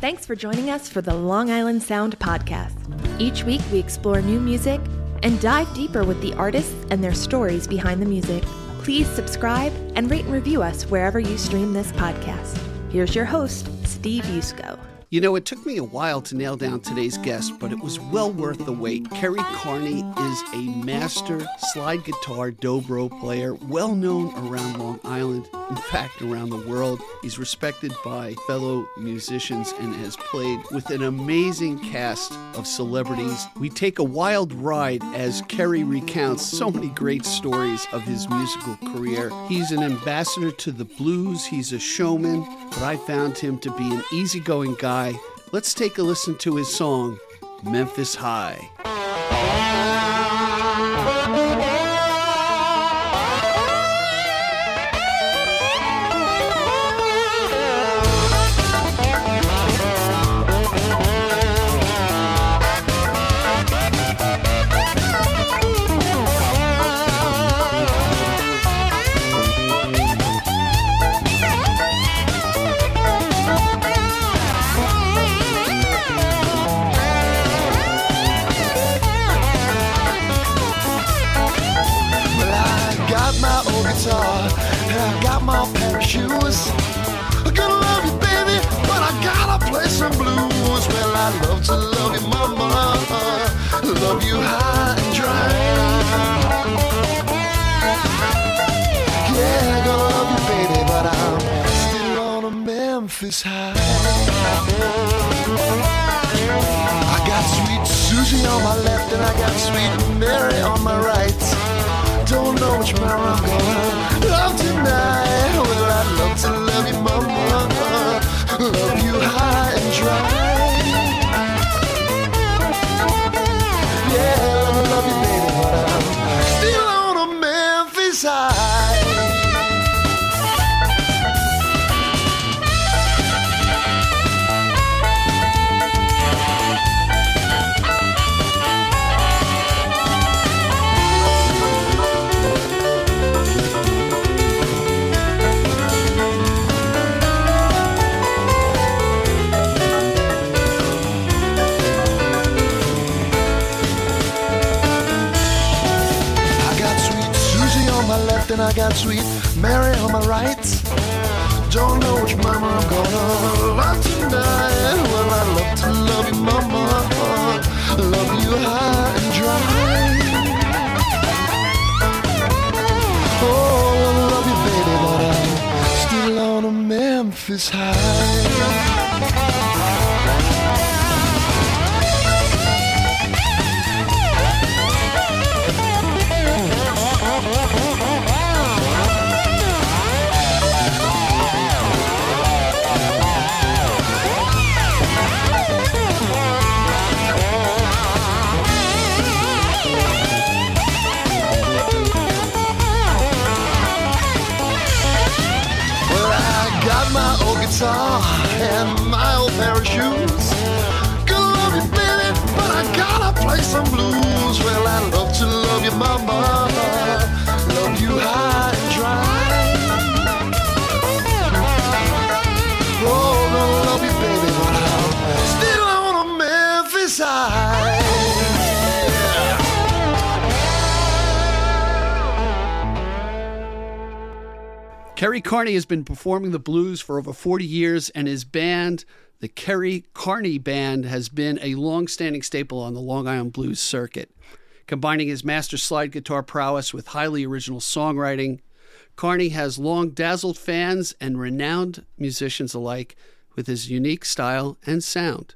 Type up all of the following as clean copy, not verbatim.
Thanks for joining us for the Long Island Sound Podcast. Each week we explore new music and dive deeper with the artists and their stories behind the music. Please subscribe and rate and review us wherever you stream this podcast. Here's your host, Steve Yusko. You know, it took me a while to nail down today's guest, but it was well worth the wait. Kerry Kearney is a master slide guitar dobro player, well known around Long Island, in fact, around the world. He's respected by fellow musicians and has played with an amazing cast of celebrities. We take a wild ride as Kerry recounts so many great stories of his musical career. He's an ambassador to the blues, he's a showman, but I found him to be an easygoing guy. Let's take a listen to his song, Memphis High. Memphis high. I got sweet Susie on my left and I got sweet Mary on my right. Don't know which way I'm going. Love tonight. Well, I'd love to love you, mama. Love you high and dry. Yeah, I love you, baby, but I'm still on a Memphis high. And I got sweet Mary on my right. Don't know which mama I'm gonna love tonight. Well, I love to love you, mama. Love you high and dry. Oh, I love you, baby, but I'm still on a Memphis high. And my old pair of shoes. Gonna love you, baby, but I gotta play some blues. Well, I love to love you, mama. Love you high and dry. Oh, gonna love you, baby, but I'm still on a Memphis high. Kerry Kearney has been performing the blues for over 40 years, and his band, the Kerry Kearney Band, has been a long-standing staple on the Long Island blues circuit. Combining his master slide guitar prowess with highly original songwriting, Kearney has long dazzled fans and renowned musicians alike with his unique style and sound.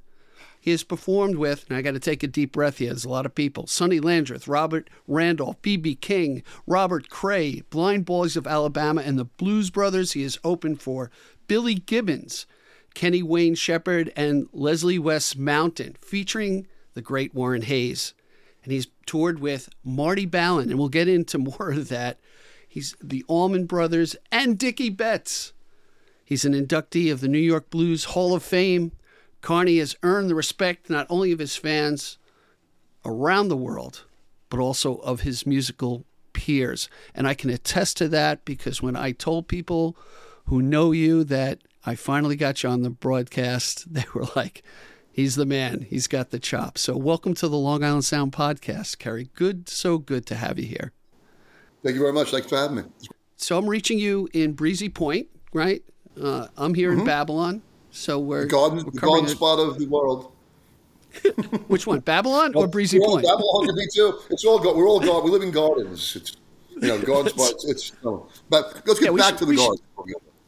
He has performed with, and I got to take a deep breath here, there's a lot of people, Sonny Landreth, Robert Randolph, B.B. King, Robert Cray, Blind Boys of Alabama, and the Blues Brothers. He has opened for Billy Gibbons, Kenny Wayne Shepherd, and Leslie West Mountain, featuring the great Warren Hayes. And he's toured with Marty Balin, and we'll get into more of that. He's the Allman Brothers and Dickie Betts. He's an inductee of the New York Blues Hall of Fame. Kearney has earned the respect not only of his fans around the world, but also of his musical peers. And I can attest to that because when I told people who know you that I finally got you on the broadcast. They were like, he's the man. He's got the chops. So welcome to the Long Island Sound Podcast, Kerry. So good to have you here. Thank you very much. Thanks for having me. So I'm reaching you in Breezy Point, right? I'm here in Babylon. So we're the garden spot of the world. Which one, Babylon or Breezy Point? Babylon could be too. It's all God. We're all God. We live in gardens. It's, you know, garden spots. It's no. But let's get back to the garden.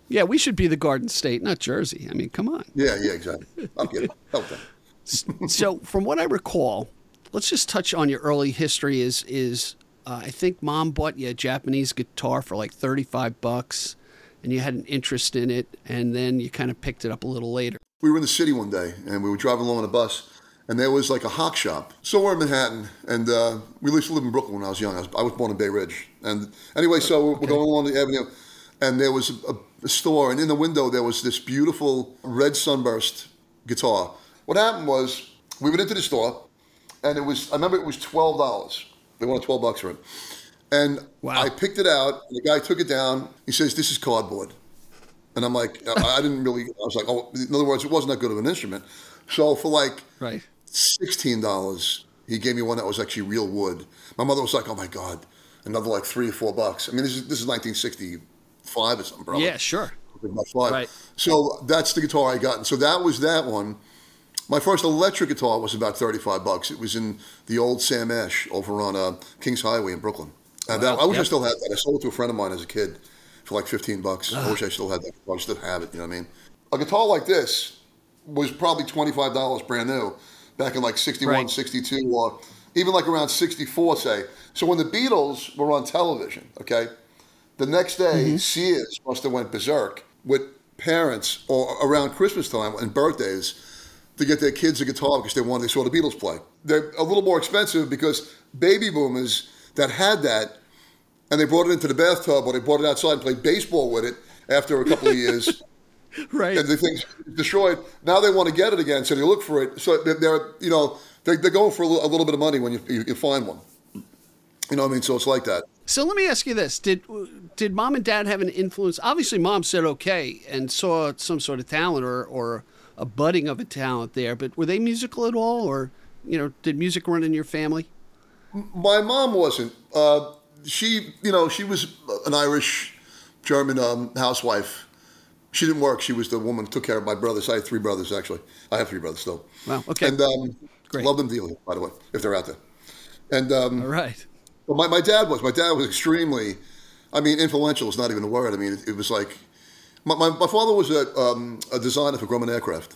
Yeah, we should be the Garden State, not Jersey. I mean, come on. Yeah, exactly. I'm kidding. Okay. So, from what I recall, let's just touch on your early history. Is I think Mom bought you a Japanese guitar for like $35, and you had an interest in it, and then you kind of picked it up a little later. We were in the city one day, and we were driving along on a bus, and there was like a hock shop somewhere in Manhattan, and we used to live in Brooklyn when I was young. I was born in Bay Ridge, and anyway, so we're going along the avenue, and there was a store, and in the window there was this beautiful red sunburst guitar. What happened was we went into the store, and I remember it was $12. They wanted $12 for it, and wow. I picked it out. And the guy took it down. He says, "This is cardboard," and I'm like, "I didn't really." I was like, "Oh," in other words, it wasn't that good of an instrument. So for like $16, he gave me one that was actually real wood. My mother was like, "Oh my God, another like $3 or $4." I mean, this is 1965 or something, probably. Yeah, sure. Right. So that's the guitar I got, and so that was that one. My first electric guitar was about $35. It was in the old Sam Ash over on Kings Highway in Brooklyn. And wow. I wish I still had that. I sold it to a friend of mine as a kid for like $15. I wish I still had that. I still have it, you know what I mean? A guitar like this was probably $25 brand new back in like 61, 62, or even like around 64, say. So when the Beatles were on television, okay, the next day Sears must have went berserk with parents or around Christmas time and birthdays to get their kids a guitar because they saw the Beatles play. They're a little more expensive because baby boomers that had that, and they brought it into the bathtub or they brought it outside and played baseball with it after a couple of years. Right. And the thing's destroyed. Now they want to get it again, so they look for it. So they're going for a little bit of money when you find one. You know what I mean? So it's like that. So let me ask you this. Did Mom and Dad have an influence? Obviously, Mom said okay and saw some sort of talent or a budding of a talent there, but were they musical at all? Or, you know, did music run in your family? My mom wasn't. She was an Irish German housewife. She didn't work. She was the woman who took care of my brothers. I had three brothers, actually. I have three brothers still. Wow. Okay. And great. Love them dearly, by the way, if they're out there. And all right. Well, my dad was. My dad was extremely, I mean, influential is not even a word. I mean, it was like, my father was a designer for Grumman Aircraft,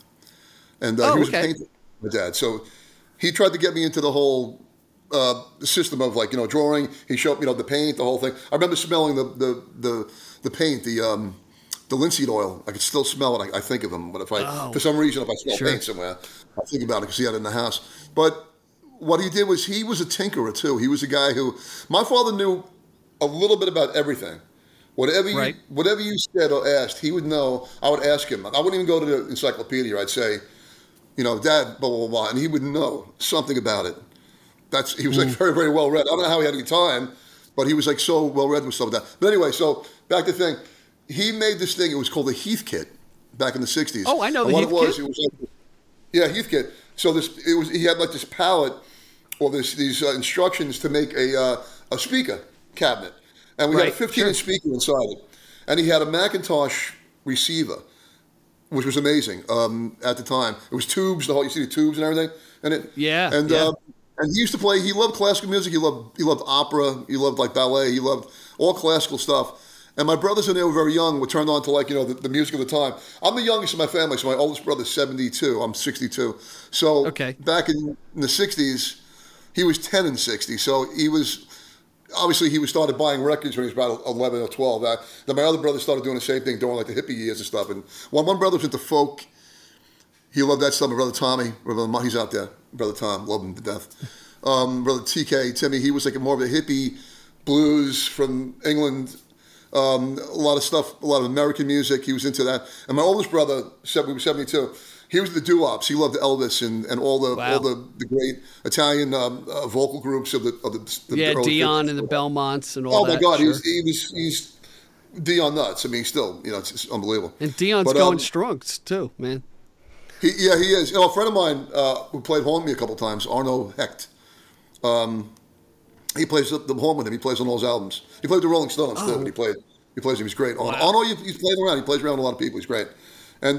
and he was a painter, my dad. So he tried to get me into the whole system of, like, you know, drawing. He showed me, you know, the paint, the whole thing. I remember smelling the paint, the linseed oil. I could still smell it. I think of him, but for some reason, if I smell paint somewhere, I think about it because he had it in the house. But what he did was he was a tinkerer too. He was a guy who, my father knew a little bit about everything. Whatever you said or asked, he would know. I would ask him. I wouldn't even go to the encyclopedia. I'd say, you know, Dad, blah, blah, blah. And he would know something about it. He was like very, very well read. I don't know how he had any time, but he was like so well read with stuff like that. But anyway, so back to the thing. He mmade this thing. It was called the Heath Kit back in the 60s. Oh, I know the Heath Kit. Heath Kit. So he had like this palette or these instructions to make a speaker cabinet. And we had a 15-inch speaker inside it. And he had a Macintosh receiver, which was amazing at the time. It was tubes, you see the tubes and everything in it? Yeah. And and he used to play, he loved classical music, he loved opera, he loved like ballet, he loved all classical stuff. And my brothers and they were very young, were turned on to like, you know, the music of the time. I'm the youngest in my family, so my oldest brother's 72, I'm 62. So back in the 60s, he was 10 and 60, so he was... Obviously, he started buying records when he was about 11 or 12. Then my other brother started doing the same thing during like the hippie years and stuff. And one brother was into folk. He loved that stuff. My brother Tommy, he's out there. Brother Tom, love him to death. Brother TK, Timmy, he was like more of a hippie blues from England. A lot of stuff, a lot of American music. He was into that. And my oldest brother, we were 72. He was the doo-wops. He loved Elvis and all the great Italian vocal groups of the early Dion 50s. And the Belmonts and all that. Oh my God, he was Dion nuts. I mean, still, you know, it's unbelievable. And Dion's going strong too, man. He is. You know, a friend of mine who played home with me a couple times, Arno Hecht. He plays the home with him. He plays on all his albums. He played with the Rolling Stones too. When he plays him. He's great. Wow. Arno, he's playing around. He plays around with a lot of people. He's great. And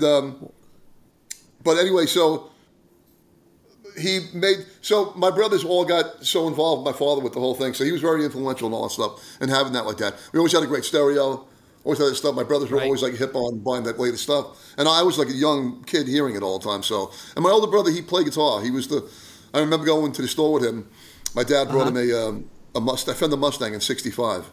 but anyway, so he made. So my brothers all got so involved with my father with the whole thing. So he was very influential and all that stuff. And having that like that, we always had a great stereo. Always had that stuff. My brothers were always like hip on buying that latest stuff, and I was like a young kid hearing it all the time. So, and my older brother, he played guitar. He was the. I remember going to the store with him. My dad brought him a Mustang, Fender Mustang in '65,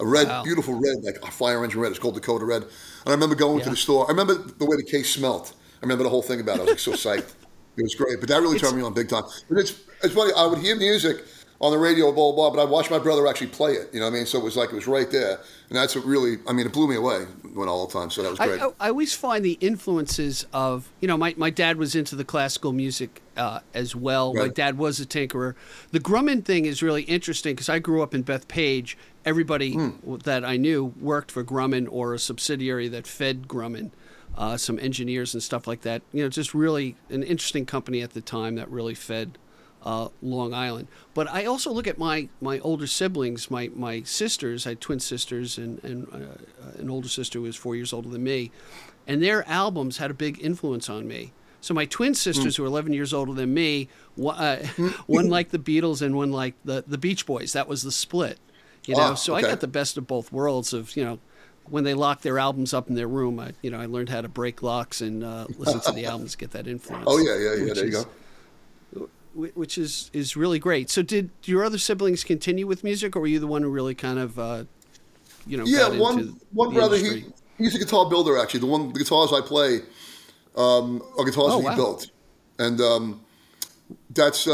a red, beautiful red, like a fire engine red. It's called Dakota Red. And I remember going to the store. I remember the way the case smelt. I remember the whole thing about it. I was like so psyched. It was great, but that really turned me on big time. But it's funny. I would hear music on the radio, blah, blah, but I watched my brother actually play it. You know what I mean? So it was like it was right there. And that's what really, I mean, it blew me away all the time. So that was great. I always find the influences of, you know, my dad was into the classical music as well. Right. My dad was a tinkerer. The Grumman thing is really interesting because I grew up in Bethpage. Everybody that I knew worked for Grumman or a subsidiary that fed Grumman. Some engineers and stuff like that. You know, just really an interesting company at the time that really fed Long Island. But I also look at my older siblings, my sisters. I had twin sisters and an older sister who was 4 years older than me. And their albums had a big influence on me. So my twin sisters who are 11 years older than me, one liked the Beatles and one liked the Beach Boys. That was the split. You know, so I got the best of both worlds of, you know, when they locked their albums up in their room, I learned how to break locks and listen to the albums, get that influence. Oh yeah. There you go. Which is really great. So did your other siblings continue with music, or were you the one who really kind of, got into one brother. He's a guitar builder actually. The guitars I play are guitars he built, and that's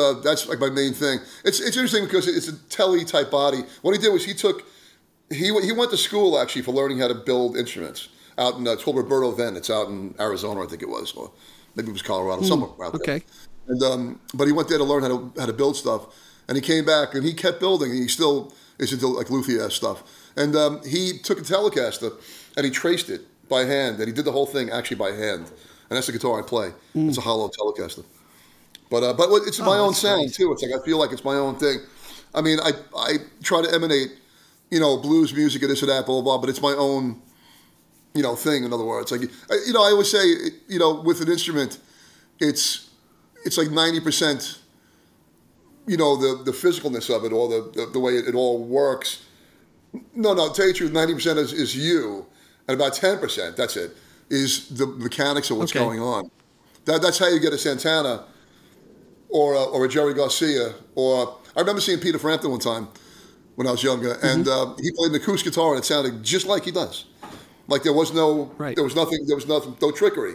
like my main thing. It's interesting because it's a Tele type body. What he did was he went to school actually for learning how to build instruments out in it's called Roberto Venn. It's out in Arizona, I think it was, or maybe it was Colorado, somewhere around there. And but he went there to learn how to build stuff, and he came back and he kept building. And he still is into like luthier stuff, and he took a Telecaster and he traced it by hand, and he did the whole thing actually by hand. And that's the guitar I play. It's a hollow Telecaster, but it's my own sound too. It's like I feel like it's my own thing. I mean, I try to emanate, you know, blues music and this and that, blah, blah, blah, but it's my own, you know, thing, in other words. Like, you know, I always say, you know, with an instrument, it's like 90%, you know, the physicalness of it, or the way it all works. No, to tell you the truth, 90% is you, and about 10%, that's it, is the mechanics of what's going on. That's how you get a Santana or a Jerry Garcia, or I remember seeing Peter Frampton one time, when I was younger, and he played an acoustic guitar, and it sounded just like he does. Like there was no trickery,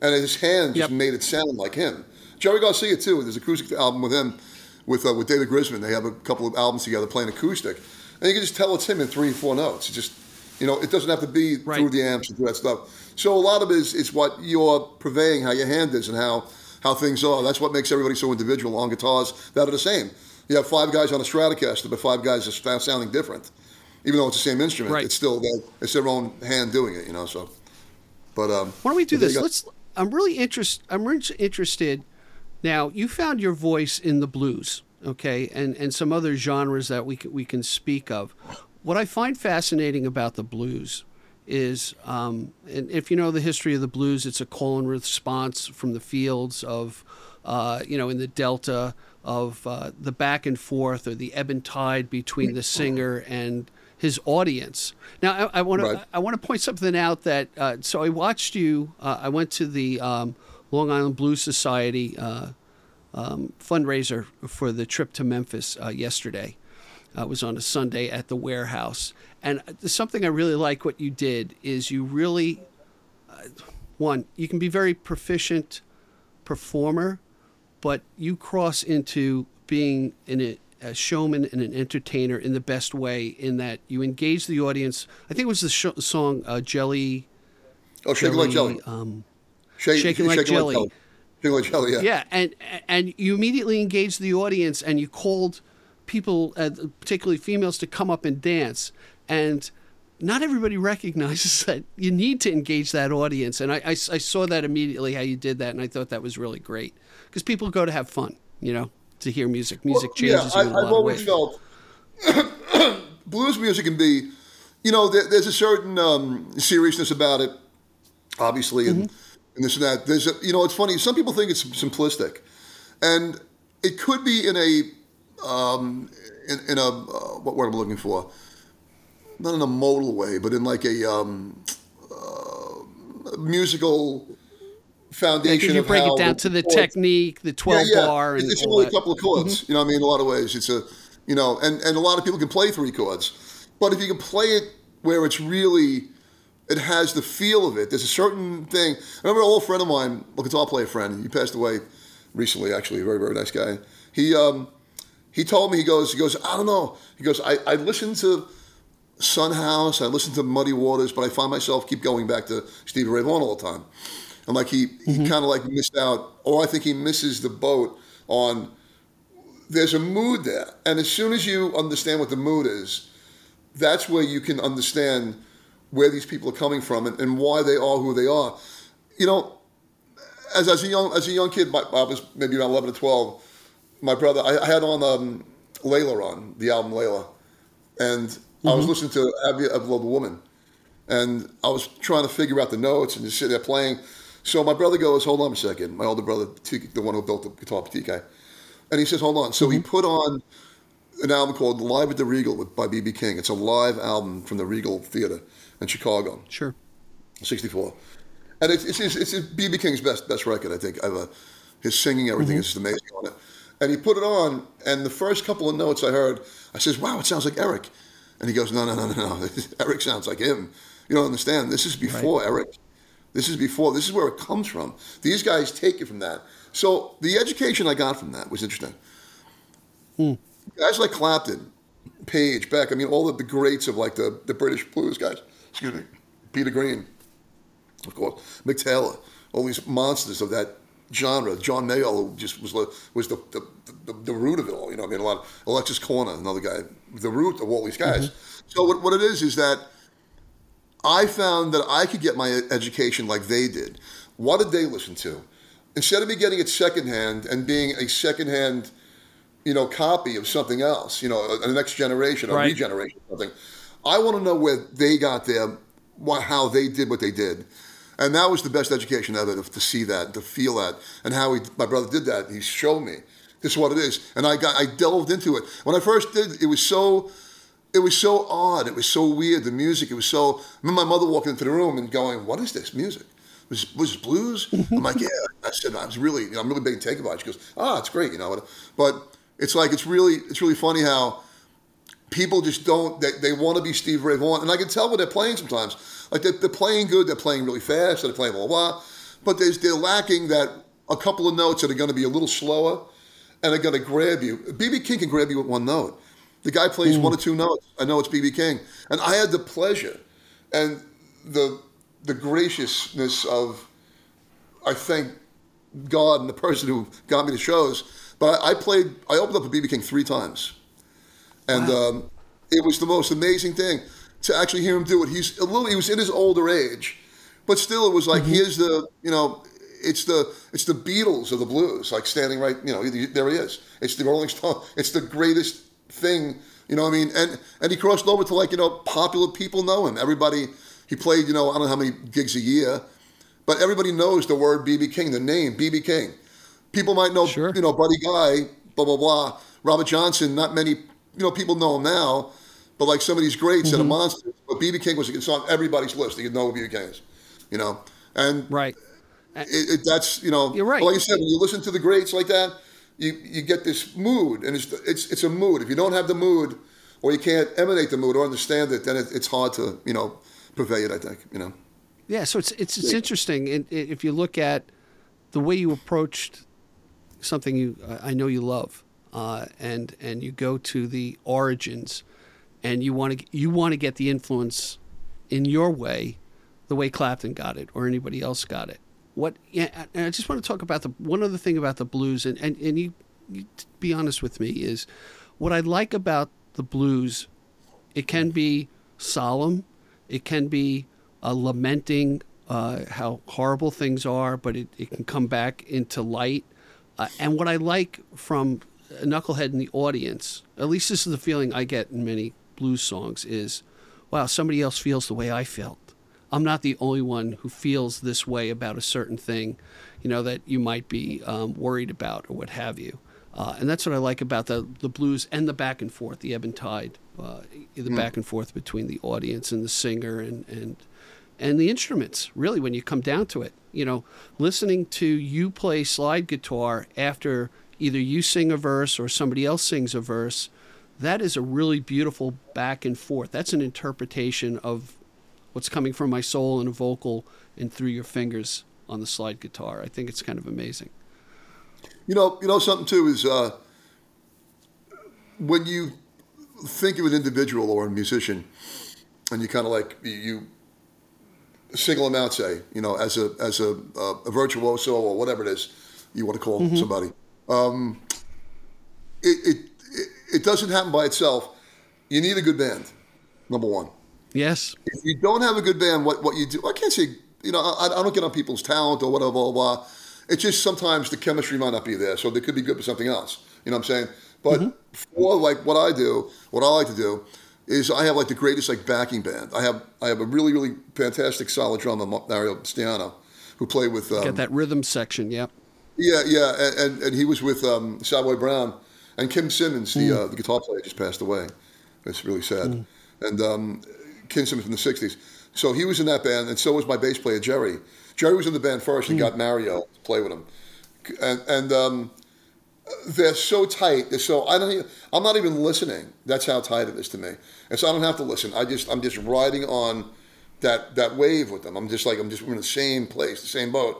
and his hand just made it sound like him. Jerry Garcia too. There's an acoustic album with him, with David Grisman. They have a couple of albums together playing acoustic, and you can just tell it's him in 3 or 4 notes. It just, you know, it doesn't have to be through the amps and through that stuff. So a lot of it is what you're purveying, how your hand is, and how things are. That's what makes everybody so individual on guitars that are the same. You have 5 guys on a Stratocaster, but 5 guys are sounding different, even though it's the same instrument. Right. It's still it's their own hand doing it, you know. So, but why don't we do this? I'm really interested. Now, you found your voice in the blues, okay, and some other genres that we can speak of. What I find fascinating about the blues is, and if you know the history of the blues, it's a call and response from the fields of, in the Delta, of the back and forth or the ebb and tide between the singer and his audience. Now, I want to point something out that so I watched you. I went to the Long Island Blues Society fundraiser for the trip to Memphis yesterday. It was on a Sunday at the warehouse, and something I really like what you did is you really you can be very proficient performer, but you cross into being a showman and an entertainer in the best way, in that you engage the audience. I think it was the song Jelly. Oh, Shake It Like Jelly. Shake It Like Jelly. Shake It Like Jelly, yeah. Yeah, and you immediately engaged the audience, and you called people, particularly females, to come up and dance. And not everybody recognizes that you need to engage that audience. And I saw that immediately, how you did that, and I thought that was really great. Because people go to have fun, you know, to hear music. Music changes you in a lot of ways. I've always felt blues music can be, you know, there's a certain seriousness about it, obviously, and this and that. There's, you know, it's funny. Some people think it's simplistic, and it could be in a, what word I'm looking for? Not in a modal way, but in like a musical foundation. Yeah, you break it down to the technique, the 12 bar, and it's only a couple of chords. You know what I mean? A lot of ways, it's a, you know, and a lot of people can play three chords, but if you can play it where it's really, it has the feel of it. There's a certain thing. I remember an old friend of mine, a guitar player friend. He passed away recently, actually. A very, very nice guy. He told me, he goes, I don't know. He goes, I listened to Sunhouse, I listened to Muddy Waters, but I find myself keep going back to Stevie Ray Vaughan all the time. And like he kind of like missed out, or I think he misses the boat on. There's a mood there, and as soon as you understand what the mood is, that's where you can understand where these people are coming from and why they are who they are. You know, as a young kid, I was maybe around 11 or 12. My brother, I had on Layla on the album Layla, and I was listening to Abbey of Love the Woman, and I was trying to figure out the notes and just sitting there playing. So my brother goes, hold on a second. My older brother, the one who built the guitar, TK, and he says, hold on. So he put on an album called Live at the Regal by B.B. King. It's a live album from the Regal Theater in Chicago. Sure. 1964. And it's B.B. King's best record, I think. His singing, everything is just amazing on it. And he put it on, and the first couple of notes I heard, I says, wow, it sounds like Eric. And he goes, no. Eric sounds like him. You don't understand. This is before Eric. This is where it comes from. These guys take it from that. So the education I got from that was interesting. Guys like Clapton, Page, Beck, I mean, all the greats of like the British blues guys. Excuse me. Peter Green, of course. Mick Taylor, all these monsters of that genre. John Mayall, who just was the root of it all. You know, I mean, a lot of Alexis Corner, another guy, the root of all these guys. So what it is that I found that I could get my education like they did. What did they listen to? Instead of me getting it secondhand and being a secondhand, you know, copy of something else, you know, a next generation, a regeneration, something. I want to know where they got there, how they did what they did. And that was the best education ever, to see that, to feel that, and how my brother did that. He showed me. This is what it is, and I delved into it. When I first did, it was so odd, it was so weird. The music, it was so. I remember my mother walking into the room and going, "What is this music? Was this blues?" I'm like, "Yeah." I said, "I was really, you know, I'm really big take about it." She goes, "Ah, it's great, you know." But it's like it's really funny how people just don't. They want to be Steve Ray Vaughan, and I can tell what they're playing sometimes. Like they're playing good, they're playing really fast, they're playing blah blah, but they're lacking that a couple of notes that are going to be a little slower. And they're going to grab you. B.B. King can grab you with one note. The guy plays one or two notes. I know it's B.B. King. And I had the pleasure and the graciousness of, I thank God and the person who got me the shows. But I opened up for B.B. King 3 times. And it was the most amazing thing to actually hear him do it. He was in his older age, but still it was like, here's the, you know, it's the Beatles of the blues, like standing right, you know, there he is. It's the Rolling Stones. It's the greatest thing, you know what I mean? And he crossed over to, like, you know, popular people know him. Everybody, he played, you know, I don't know how many gigs a year, but everybody knows the word B.B. King, the name B.B. King. People might know, you know, Buddy Guy, blah, blah, blah, Robert Johnson, not many, you know, people know him now, but like some of these greats that are monsters. But B.B. King was on everybody's list. You know who B.B. King is, you know? And that's, you know, you're right. Like I said, when you listen to the greats like that, you get this mood, and it's a mood. If you don't have the mood, or you can't emanate the mood or understand it, then it's hard to, you know, purvey it, I think, you know. Yeah, so it's interesting. And if you look at the way you approached something I know you love, and you go to the origins, and you want to get the influence in your way, the way Clapton got it or anybody else got it. And I just want to talk about one other thing about the blues, and you be honest with me, is what I like about the blues, it can be solemn, It can be lamenting how horrible things are, but it can come back into light. And what I like from a knucklehead in the audience, at least this is the feeling I get in many blues songs, is, wow, somebody else feels the way I felt. I'm not the only one who feels this way about a certain thing, you know, that you might be worried about or what have you. And that's what I like about the blues and the back and forth, the ebb and tide, back and forth between the audience and the singer and the instruments, really, when you come down to it. You know, listening to you play slide guitar after either you sing a verse or somebody else sings a verse, that is a really beautiful back and forth. That's an interpretation of what's coming from my soul in a vocal and through your fingers on the slide guitar. I think it's kind of amazing. You know something too is when you think of an individual or a musician, and you kind of like you single them out, say, you know, as a virtuoso or whatever it is you want to call somebody. It doesn't happen by itself. You need a good band, number one. Yes. If you don't have a good band, what you do? I can't say, you know, I don't get on people's talent or whatever. Blah. It's just sometimes the chemistry might not be there, so they could be good for something else. You know what I'm saying? But for like what I do, what I like to do is I have like the greatest like backing band. I have a really, really fantastic solid drummer, Mario Stiano, who played with got that rhythm section, yeah. Yeah, and he was with Savoy Brown and Kim Simmons, the guitar player, just passed away. It's really sad. And Kim Simmons from the 60s. So he was in that band, and so was my bass player, Jerry. Jerry was in the band first and got Mario to play with him. And they're so tight. They're so I'm not even listening. That's how tight it is to me. And so I don't have to listen. I'm just riding on that wave with them. We're in the same place, the same boat,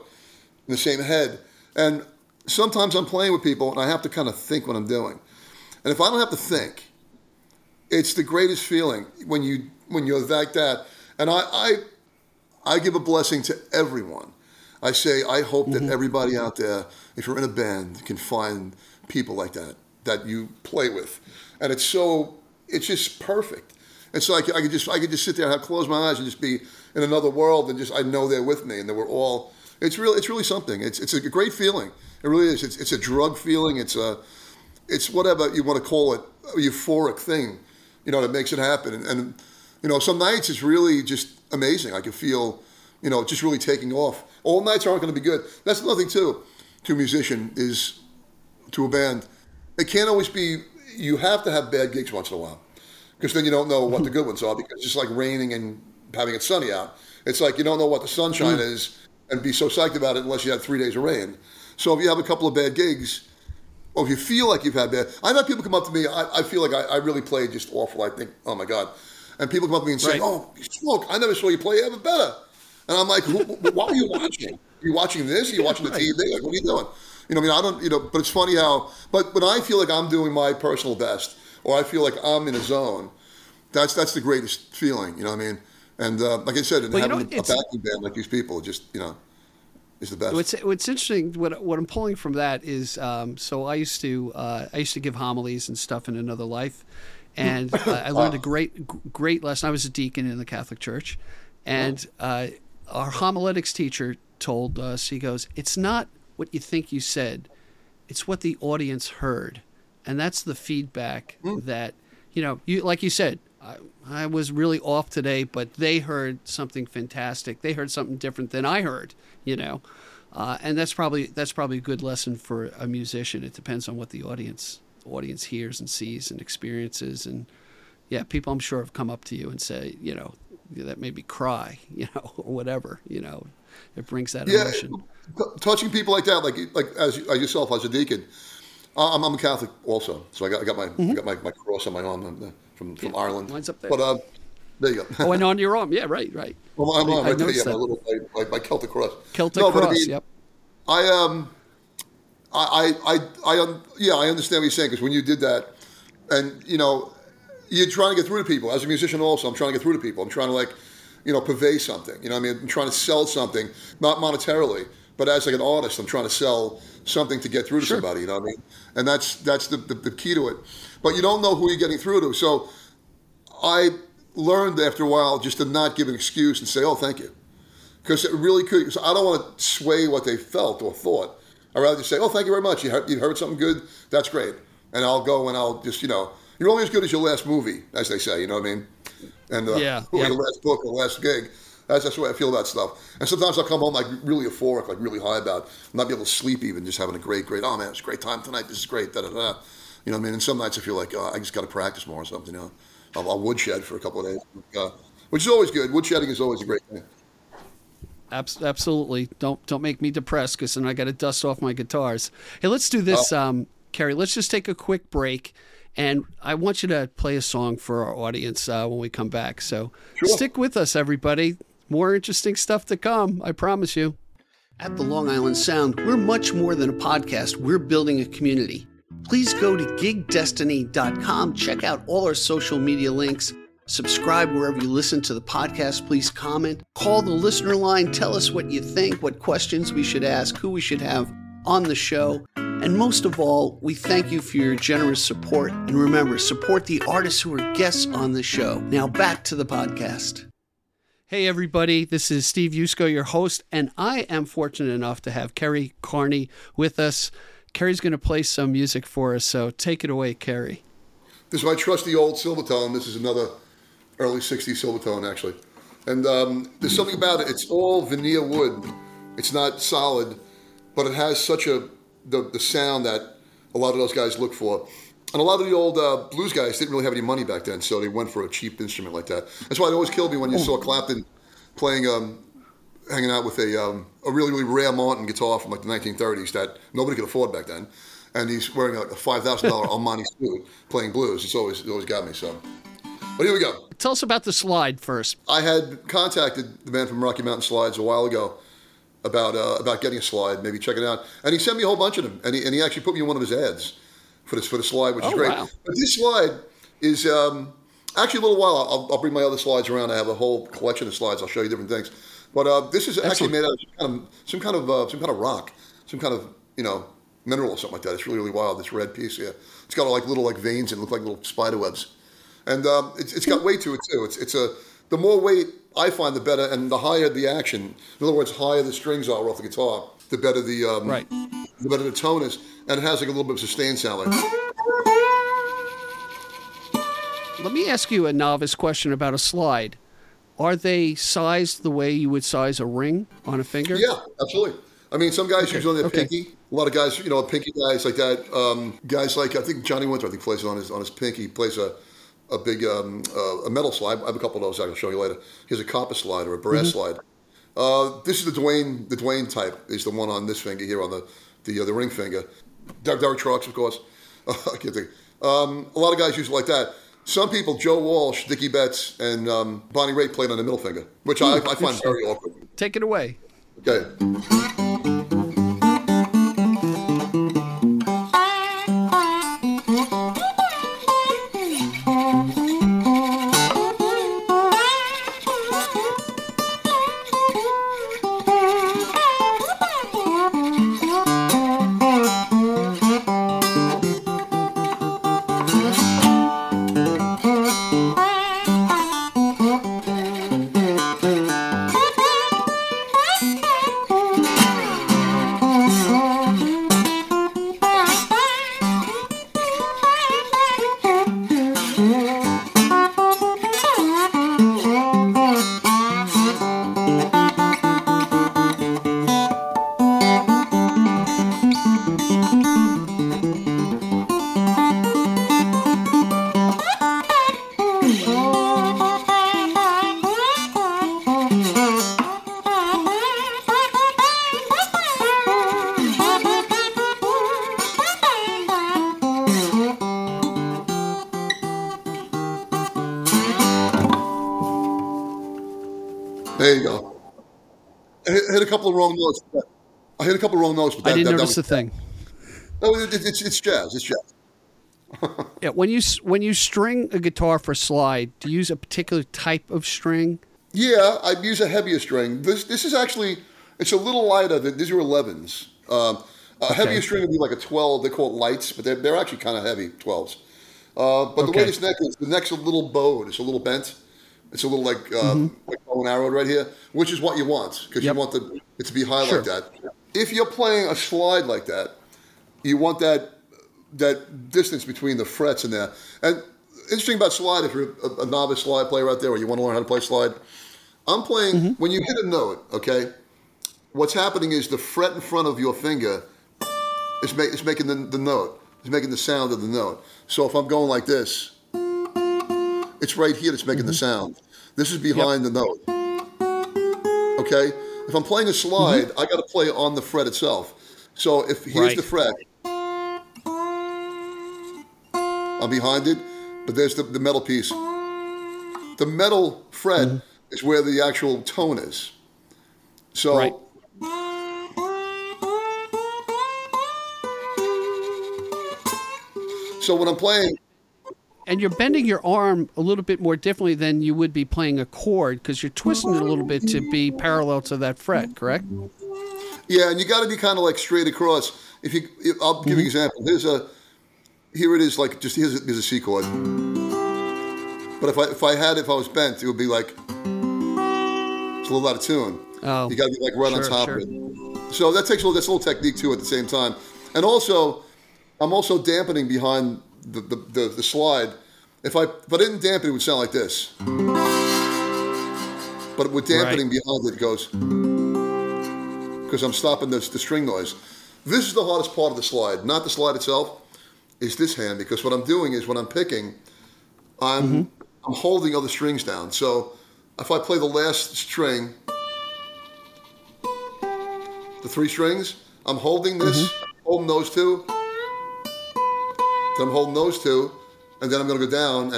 in the same head. And sometimes I'm playing with people and I have to kind of think what I'm doing. And if I don't have to think, it's the greatest feeling when you're like that. And I give a blessing to everyone. I say, I hope that everybody out there, if you're in a band, can find people like that you play with. And it's just perfect. And so I could just sit there and close my eyes and just be in another world and I know they're with me and that we're all, it's really something. It's a great feeling. It really is. It's a drug feeling. It's whatever you want to call it, a euphoric thing, you know, that makes it happen. And you know, some nights it's really just amazing. I can feel, you know, just really taking off. All nights aren't going to be good. That's another thing too, to a musician is, to a band, it can't always be. You have to have bad gigs once in a while, because then you don't know what the good ones are. Because it's just like raining and having it sunny out. It's like you don't know what the sunshine is and be so psyched about it unless you had 3 days of rain. So if you have a couple of bad gigs, or if you feel like you've had bad, I've had people come up to me. I feel like I really played just awful. I think, oh my God. And people come up to me and say, "Oh, Smoke, I never saw you play ever better." And I'm like, "What were you watching? Are you watching this? Are you watching the TV? Like, what are you doing?" You know, I mean, I don't, you know, but it's funny how. But when I feel like I'm doing my personal best, or I feel like I'm in a zone, that's the greatest feeling. You know what I mean? And like I said, having a backing band like these people, just, you know, is the best. What's interesting, what I'm pulling from that is, so I used to give homilies and stuff in another life. And I learned a great lesson. I was a deacon in the Catholic Church, and our homiletics teacher told us, he goes, "It's not what you think you said, it's what the audience heard." And that's the feedback that, you know, you, like you said, I was really off today, but they heard something fantastic. They heard something different than I heard, you know. And that's probably a good lesson for a musician. It depends on what the audience hears and sees and experiences. And yeah, people I'm sure have come up to you and say, you know, that made me cry, you know, or whatever, you know, it brings that emotion. Touching people like that, like as yourself, as a deacon, I'm a Catholic also. So I got my cross on my arm from Ireland. Mine's up there. But there you go. Oh, and on your arm. Yeah, right. Well, my arm, right there, yeah, my Celtic cross. Celtic cross, I mean, yep. I understand what you're saying, because when you did that, and you know, you're trying to get through to people. As a musician also, I'm trying to get through to people. I'm trying to, like, you know, purvey something. You know what I mean? I'm trying to sell something, not monetarily, but as like an artist, I'm trying to sell something to get through to somebody. You know what I mean? And that's the key to it. But you don't know who you're getting through to. So I learned after a while just to not give an excuse and say, oh, thank you. Because it really could. So I don't want to sway what they felt or thought. I'd rather just say, oh, thank you very much. You heard something good. That's great. And I'll go and I'll just, you know, you're only as good as your last movie, as they say, you know what I mean? And or your last book or last gig. That's the way I feel about stuff. And sometimes I'll come home like really euphoric, like really high about it, not be able to sleep even, just having a great, oh man, it's a great time tonight. This is great. Da, da, da. You know what I mean? And some nights I feel like, oh, I just got to practice more or something, you know? I'll woodshed for a couple of days, which is always good. Woodshedding is always a great thing. Absolutely. Don't make me depressed, because then I got to dust off my guitars. Hey, let's do this, Kerry. Let's just take a quick break, and I want you to play a song for our audience when we come back. So Stick with us, everybody. More interesting stuff to come, I promise you. At the Long Island Sound, we're much more than a podcast. We're building a community. Please go to gigdestiny.com. Check out all our social media links. Subscribe wherever you listen to the podcast. Please comment. Call the listener line. Tell us what you think, what questions we should ask, who we should have on the show. And most of all, we thank you for your generous support. And remember, support the artists who are guests on the show. Now back to the podcast. Hey, everybody. This is Steve Yusko, your host, and I am fortunate enough to have Kerry Kearney with us. Kerry's going to play some music for us, so take it away, Kerry. This is my trusty old Silvertone. This is another early 60s Silvertone, actually. And there's something about it. It's all veneer wood. It's not solid, but it has such the sound that a lot of those guys look for. And a lot of the old blues guys didn't really have any money back then, so they went for a cheap instrument like that. That's why it always killed me when you saw Clapton playing, hanging out with a really, really rare Martin guitar from like the 1930s that nobody could afford back then. And he's wearing a $5,000 Armani suit playing blues. It always got me, so... But here we go. Tell us about the slide first. I had contacted the man from Rocky Mountain Slides a while ago about getting a slide, maybe check it out. And he sent me a whole bunch of them. And he actually put me in one of his ads for the slide, which is great. Wow. But this slide is actually a little while. I'll bring my other slides around. I have a whole collection of slides. I'll show you different things. But this is actually made out of some kind of rock, some kind of mineral or something like that. It's really, really wild. This red piece here. It's got like little veins and look like little spider webs. And it's got weight to it too. The more weight I find, the better, and the higher the action. In other words, the higher the strings are off the guitar, the better the better the tone is, and it has like a little bit of sustained sound. Like. Let me ask you a novice question about a slide. Are they sized the way you would size a ring on a finger? Yeah, absolutely. I mean, some guys use on their pinky. A lot of guys, pinky guys like that. Guys like I think Johnny Winter, plays it on his pinky. He plays a big a metal slide. I have a couple of those I'll show you later. Here's a copper slide or a brass slide. This is the Dwayne type is the one on this finger here on the ring finger. Derek Trucks, of course. I can't think. A lot of guys use it like that. Some people, Joe Walsh, Dickie Betts, and Bonnie Raitt played on the middle finger, which I find very awkward. Take it away. Okay. I hit a couple of wrong notes. But I didn't notice the thing. No, it's jazz. It's jazz. Yeah, when you string a guitar for slide, do you use a particular type of string? Yeah, I use a heavier string. This is actually, it's a little lighter. These are 11s. Heavier string would be like a 12. They call it lights, but they're actually kind of heavy, 12s. But the way this neck is, the neck's a little bowed. It's a little bent. It's a little like bow and arrow right here, which is what you want, because you want it to be high like that. If you're playing a slide like that, you want that distance between the frets in there. And interesting about slide, if you're a novice slide player out there or you want to learn how to play slide, I'm playing, when you hit a note, okay, what's happening is the fret in front of your finger is making the note. It's making the sound of the note. So if I'm going like this, it's right here that's making the sound. This is behind the note. Okay? If I'm playing a slide, I got to play on the fret itself. So if here's the fret, I'm behind it, but there's the metal piece. The metal fret is where the actual tone is. So... So when I'm playing... And you're bending your arm a little bit more differently than you would be playing a chord, because you're twisting it a little bit to be parallel to that fret, correct? Yeah, and you got to be kind of like straight across. If you, I'll give you an example. Here it is, like just here's a C chord. But if I was bent, it would be like it's a little out of tune. Oh, you got to be like right on top of it. So that takes that's a little technique too at the same time, and also. I'm also dampening behind the slide. If I didn't dampen, it would sound like this. But with dampening behind it goes, because I'm stopping the string noise. This is the hardest part of the slide, not the slide itself, is this hand, because what I'm doing is when I'm picking, I'm holding other strings down. So if I play the last string, the three strings, I'm holding this, holding those two. Then I'm holding those two, and then I'm going to go down,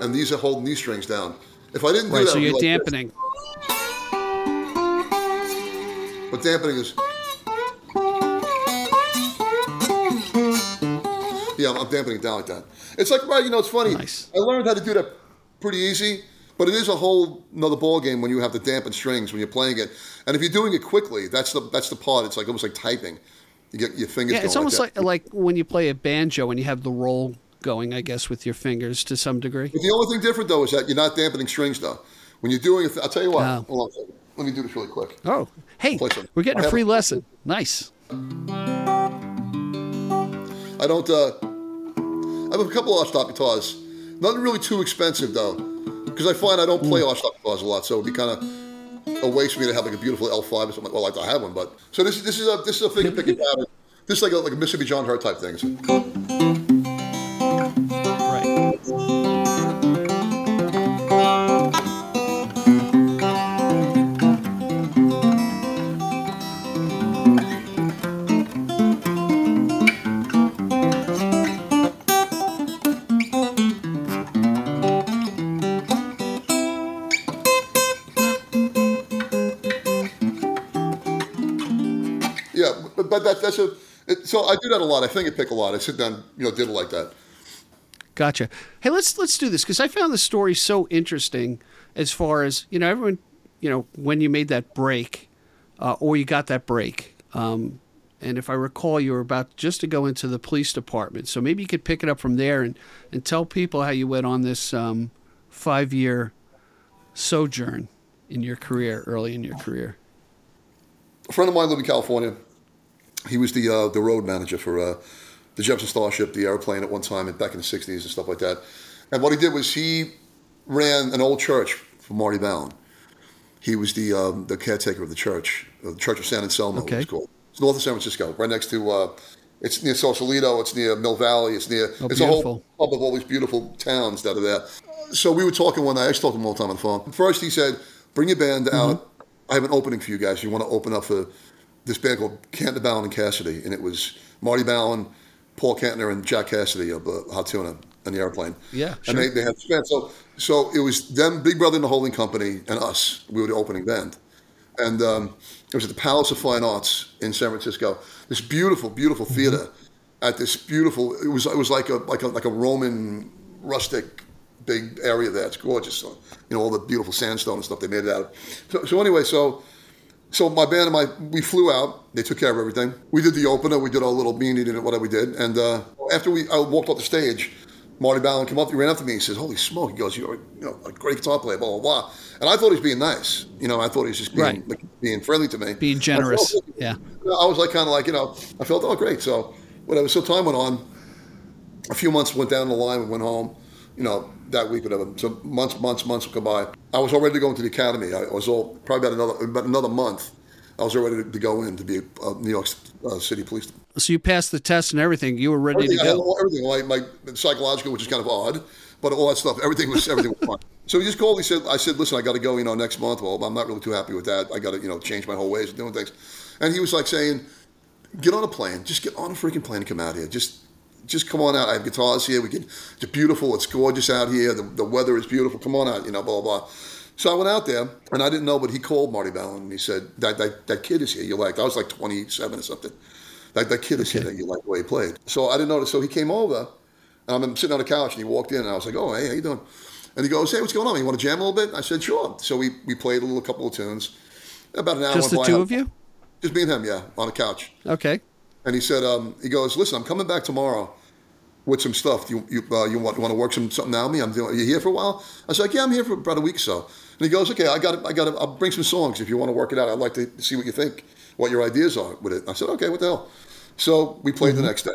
and these are holding these strings down. If I didn't do that, so you're dampening. Like but dampening is... Yeah, I'm dampening it down like that. It's like, right, you know, it's funny. Nice. I learned how to do that pretty easy, but it is a whole another ball game when you have to dampen strings when you're playing it. And if you're doing it quickly, that's the part. It's like almost like typing. You get your fingers going. It's almost like when you play a banjo and you have the roll going, I guess, with your fingers to some degree. But the only thing different, though, is that you're not dampening strings, though. When you're doing it, I'll tell you what. Hold on a second. Let me do this really quick. Oh, hey, we're getting a free lesson. Nice. I have a couple of off-top guitars. Nothing really too expensive, though, because I find I don't play off-top guitars a lot, so it'd be kind of... a waste for me to have like a beautiful L5 or something. Well, I have one, but so this is a thing picking pattern. This is like a Mississippi John Hurt type thing. So. So I do that a lot. I finger pick a lot. I sit down, diddle like that. Gotcha. Hey, let's do this, because I found the story so interesting. As far as everyone, when you made that break, or you got that break, and if I recall, you were about just to go into the police department. So maybe you could pick it up from there and tell people how you went on this 5-year sojourn in your career, early in your career. A friend of mine lived in California. He was the road manager for the Jefferson Starship, the airplane at one time, back in the 60s and stuff like that. And what he did was he ran an old church for Marty Balin. He was the caretaker of the Church of San Anselmo, it was called. It's north of San Francisco, right next to, it's near Sausalito, it's near Mill Valley, it's a whole hub of all these beautiful towns that are there. So we were talking one night, I used to talk to him all the time on the phone. First he said, bring your band out, I have an opening for you guys, you want to open up for... this band called Cantner, Balin, and Cassidy, and it was Marty Balin, Paul Cantner, and Jack Cassidy of Hot Tuna and the Airplane. Yeah, sure. And they had this band. So it was them, Big Brother and the Holding Company, and us. We were the opening band. And it was at the Palace of Fine Arts in San Francisco. This beautiful, beautiful theater at this beautiful, it was like a Roman rustic big area there. It's gorgeous. So, all the beautiful sandstone and stuff they made it out of. So my band and we flew out. They took care of everything. We did the opener. We did our little meeting and whatever we did. And after I walked off the stage, Marty Balin came up, he ran up to me, he says, holy smoke, he goes, you're a great guitar player, blah, blah, blah. And I thought he was being nice. You know, I thought he was just being, like, being friendly to me. Being generous, I was like, kind of like, I felt, oh, great. So whatever, so time went on. A few months went down the line, we went home, that week, whatever. So months would come by. I was all ready to go into the academy. I was all, probably about another month, I was all ready to go in to be a New York City police. So you passed the test and everything. You were ready to go. Everything, like my psychological, which is kind of odd, but all that stuff, everything was fine. So he just called. He said, listen, I got to go, next month. Well, I'm not really too happy with that. I got to, change my whole ways of doing things. And he was like saying, get on a plane. Just get on a freaking plane and come out here. Just come on out. I have guitars here. It's beautiful. It's gorgeous out here. The weather is beautiful. Come on out, blah, blah, blah. So I went out there, and I didn't know, but he called Marty Balin, and he said, that kid is here. You like? I was like 27 or something. That kid is here that you like the way he played. So I didn't notice. So he came over, and I'm sitting on the couch, and he walked in, and I was like, oh, hey, how you doing? And he goes, hey, what's going on? You want to jam a little bit? I said, sure. So we played a couple of tunes. About an hour. Just the two of you? Just me and him, yeah, on the couch. Okay. And he said, he goes, listen, I'm coming back tomorrow with some stuff. You want to work something out with me? Are you here for a while? I said, yeah, I'm here for about a week or so. And he goes, okay, I'll bring some songs if you want to work it out. I'd like to see what you think, what your ideas are with it. I said, okay, what the hell? So we played the next day.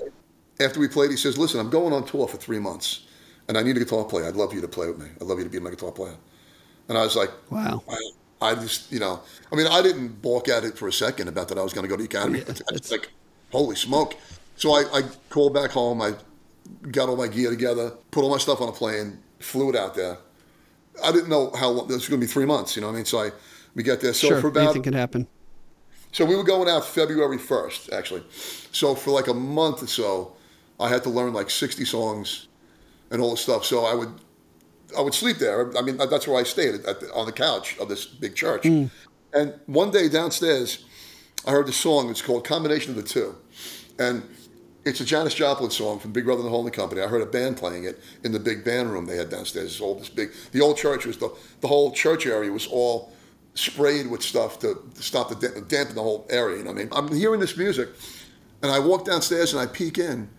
After we played, he says, listen, I'm going on tour for 3 months, and I need a guitar player. I'd love you to play with me. I'd love you to be my guitar player. And I was like, wow. I just, I didn't balk at it for a second about that I was going to go to the academy. Yeah, I was like, holy smoke. So I called back home. I got all my gear together, put all my stuff on a plane, flew it out there. I didn't know how long. It was going to be 3 months, you know what I mean? So we got there. So sure, for about, anything can happen. So we were going out February 1st, actually. So for like a month or so, I had to learn like 60 songs and all this stuff. So I would sleep there. I mean, that's where I stayed, on the couch of this big church. Mm. And one day downstairs, I heard this song. It's called Combination of the Two. And it's a Janis Joplin song from Big Brother and the Holding Company. I heard a band playing it in the big band room they had downstairs. The old church was the whole church area was all sprayed with stuff to stop the dampen the whole area. You know what I mean? I'm hearing this music, and I walk downstairs and I peek in,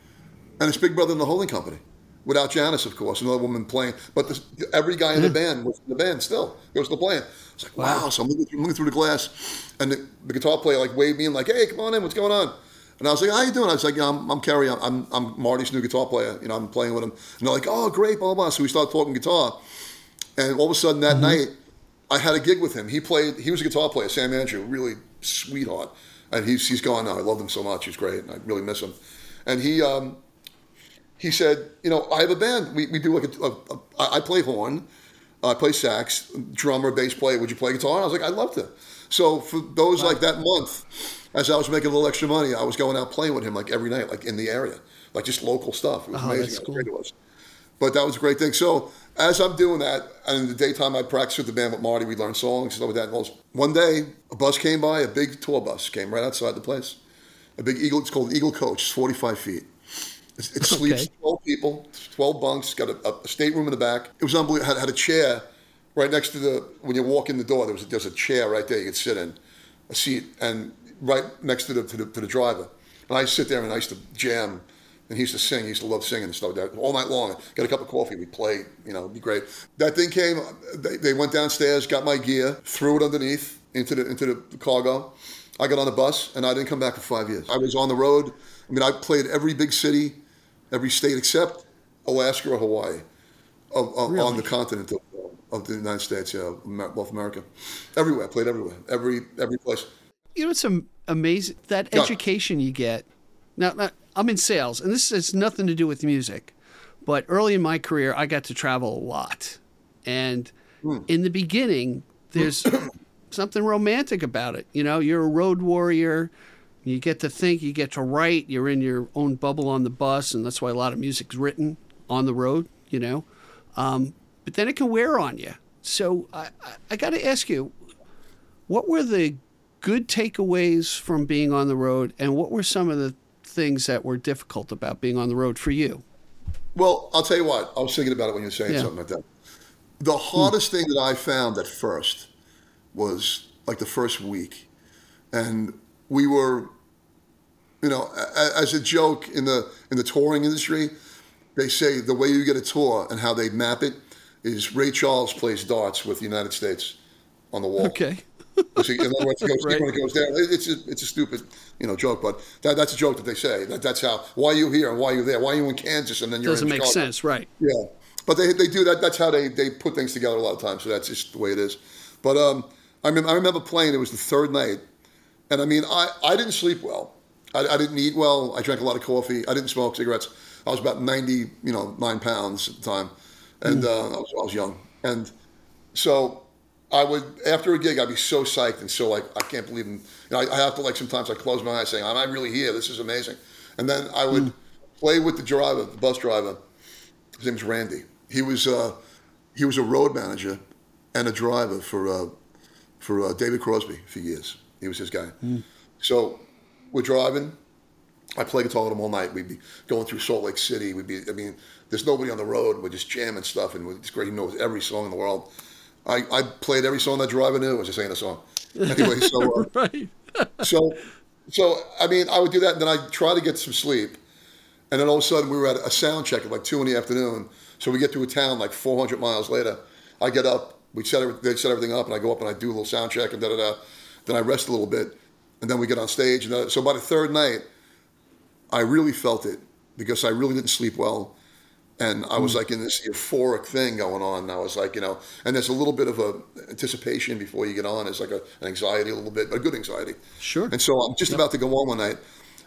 and it's Big Brother and the Holding Company, without Janis, of course, another woman playing. But every guy in the band was in the band still. It was still playing. It's like, wow. So I'm looking through the glass, and the guitar player like waved me in, like, hey, come on in, what's going on? And I was like, how you doing? I was like, I'm Kerry. I'm Marty's new guitar player. I'm playing with him. And they're like, oh, great, blah, blah, blah. So we started talking guitar. And all of a sudden that night, I had a gig with him. He was a guitar player, Sam Andrew, really sweetheart. And he's gone now. I love him so much. He's great. And I really miss him. And he said, I have a band. We do like I play horn. I play sax, drummer, bass player. Would you play guitar? And I was like, I'd love to. So for those like that month, as I was making a little extra money, I was going out playing with him like every night, like in the area, like just local stuff. It was amazing how great it was. But that was a great thing. So as I'm doing that, and in the daytime, I practiced with the band with Marty. We'd learn songs and stuff like that. And one day, a bus came by, a big tour bus came right outside the place. A big Eagle, it's called an Eagle Coach. It's 45 feet. It sleeps 12 people, 12 bunks, got a stateroom in the back. It was unbelievable. Had a chair right next to when you walk in the door, there's a chair right there you could sit in, a seat, and right next to the driver. And I sit there and I used to jam, and he used to sing. He used to love singing and stuff like that all night long. Got a cup of coffee, we play, it'd be great. That thing came, they went downstairs, got my gear, threw it underneath into the cargo. I got on the bus, and I didn't come back for 5 years. I was on the road. I mean, I played every big city, every state except Alaska or Hawaii really? On the continent of the United States, North America. Everywhere, I played everywhere, every place. It's amazing, that education you get. Now, I'm in sales, and this has nothing to do with music, but early in my career, I got to travel a lot. And in the beginning, there's something romantic about it. You're a road warrior. You get to think, you get to write, you're in your own bubble on the bus, and that's why a lot of music's written on the road, But then it can wear on you. So I got to ask you, what were the good takeaways from being on the road, and what were some of the things that were difficult about being on the road for you? Well, I'll tell you what. I was thinking about it when you were saying something like that. The hardest thing that I found at first was like the first week. And we were, as a joke in the touring industry, they say the way you get a tour and how they map it is Ray Charles plays darts with the United States on the wall. Okay. See, in other words, it goes, right. When it goes down, it's a stupid, joke, but that's a joke that they say. That's how. Why are you here and why are you there? Why are you in Kansas and then you're in Chicago? Doesn't make sense, right? Yeah, but they do that. That's how they put things together a lot of times. So that's just the way it is. But I remember playing. It was the third night, and I didn't sleep well. I didn't eat well. I drank a lot of coffee. I didn't smoke cigarettes. I was about 99 pounds at the time, and I was young, and so. I would, after a gig, I'd be so psyched and so I can't believe in, I have to sometimes I close my eyes saying, am I really here? This is amazing. And then I would play with the bus driver. His name's Randy. He was a road manager and a driver for David Crosby for years. He was his guy. So we're driving. I play guitar with him all night. We'd be going through Salt Lake City. There's nobody on the road. We're just jamming stuff and it's great. He knows every song in the world. I played every song that driver knew. I was just saying a song. Anyway, so right. I would do that, and then I'd try to get some sleep. And then all of a sudden, we were at a sound check at 2 in the afternoon. So we get to a town 400 miles later. I get up. They set everything up, and I go up, and I do a little sound check, and da-da-da. Then I rest a little bit, and then we get on stage. And so by the third night, I really felt it because I really didn't sleep well. And I was in this euphoric thing going on. And I was and there's a little bit of anticipation before you get on. It's an anxiety a little bit, but a good anxiety. Sure. And so I'm just about to go on one night.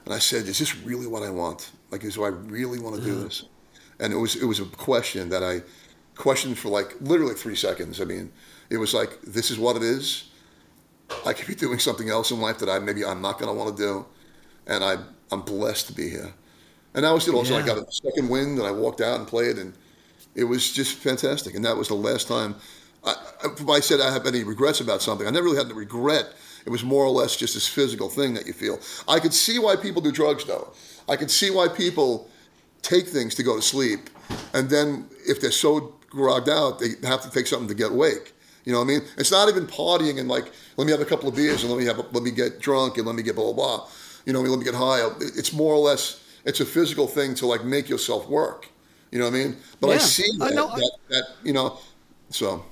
And I said, is this really what I want? Do I really want to do this? And it was a question that I questioned for literally 3 seconds. It was this is what it is. I could be doing something else in life that I'm not going to want to do. And I'm blessed to be here. And I was still I got a second wind, and I walked out and played, and it was just fantastic. And that was the last time I said I have any regrets about something. I never really had the regret. It was more or less just this physical thing that you feel. I could see why people do drugs, though. I could see why people take things to go to sleep, and then if they're so grogged out, they have to take something to get awake. You know what I mean? It's not even partying and let me have a couple of beers and let me get drunk and let me get blah blah blah. You know what I mean? Let me get high. It's more or less. It's a physical thing to make yourself work. You know what I mean? But yeah, I see so.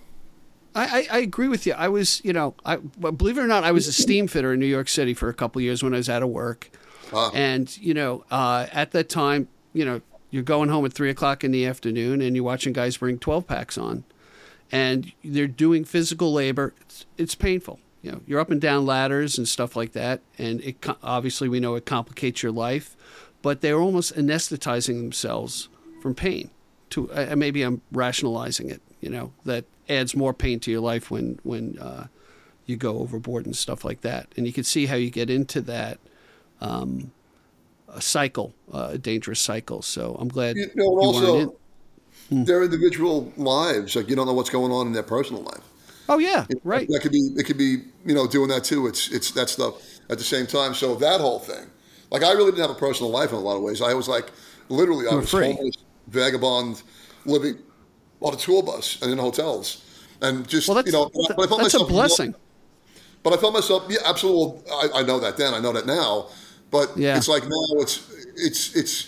I agree with you. I was, believe it or not, I was a steam fitter in New York City for a couple of years when I was out of work. And, at that time, you're going home at 3:00 in the afternoon and you're watching guys bring 12 packs on and they're doing physical labor. It's painful. You're up and down ladders and stuff like that. And it obviously we know it complicates your life. But they're almost anesthetizing themselves from pain. Maybe I'm rationalizing it, that adds more pain to your life when you go overboard and stuff like that. And you can see how you get into that a dangerous cycle. So I'm glad also, their individual lives, you don't know what's going on in their personal life. Oh yeah, right. It could be doing that too. It's that stuff at the same time. So that whole thing. I really didn't have a personal life in a lot of ways. I was literally, I was homeless, vagabond, living on a tour bus and in hotels. And just, that's a blessing. But I felt myself, absolutely. I know that then. I know that now. But it's now it's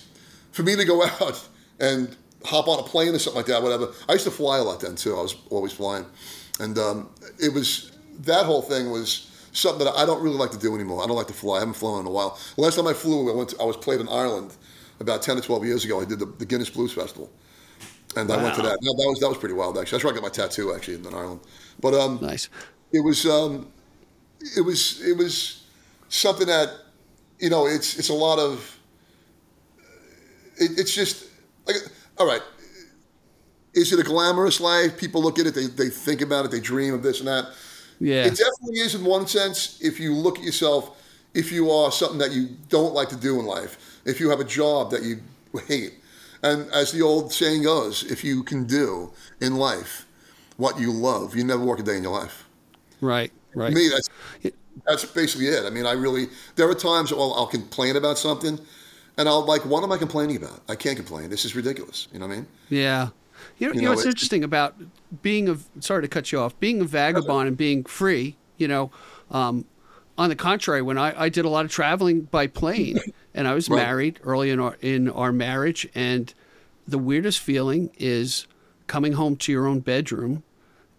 for me to go out and hop on a plane or something like that, whatever. I used to fly a lot then too. I was always flying. And that whole thing was something that I don't really like to do anymore. I don't like to fly. I haven't flown in a while. The last time I flew, I was played in Ireland about 10 or 12 years ago. I did the Guinness Blues Festival, and wow. I went to that. That was pretty wild, actually. That's where I got my tattoo, actually, in Ireland. But nice. It was something that it's a lot of. It's just all right. Is it a glamorous life? People look at it. They think about it. They dream of this and that. Yeah. It definitely is in one sense if you look at yourself, if you are something that you don't like to do in life, if you have a job that you hate. And as the old saying goes, if you can do in life what you love, you never work a day in your life. Right. For me, that's basically it. There are times I'll complain about something and I'll what am I complaining about? I can't complain. This is ridiculous. You know what I mean? Yeah. You know what's interesting about sorry to cut you off, being a vagabond and being free, on the contrary, when I did a lot of traveling by plane and I was married early in our marriage and the weirdest feeling is coming home to your own bedroom,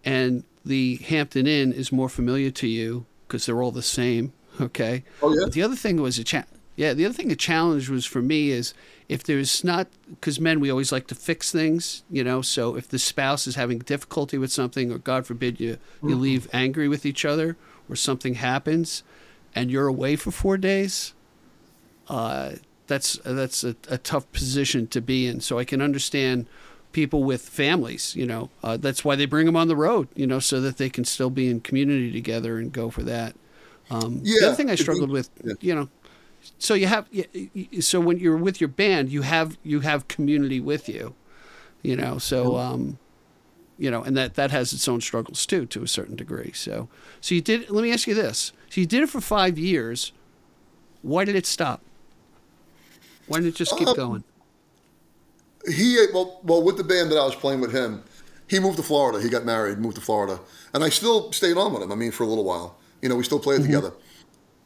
and the Hampton Inn is more familiar to you because they're all the same. Okay. Oh yeah. But the other thing was the challenge was for me is if there's not, because men, we always like to fix things, you know. So if the spouse is having difficulty with something, or God forbid you leave angry with each other, or something happens, and you're away for 4 days, that's a tough position to be in. So I can understand people with families, you know. That's why they bring them on the road, you know, so that they can still be in community together and go for that. The other thing I struggled with, you know, so when you're with your band, you have community with you, you know. So, you know, and that has its own struggles too, to a certain degree. So you did. Let me ask you this: so you did it for 5 years. Why did it stop? Why didn't it just keep going? Well, with the band that I was playing with him, he moved to Florida. He got married, moved to Florida, and I still stayed on with him. I mean, for a little while, you know, we still played together.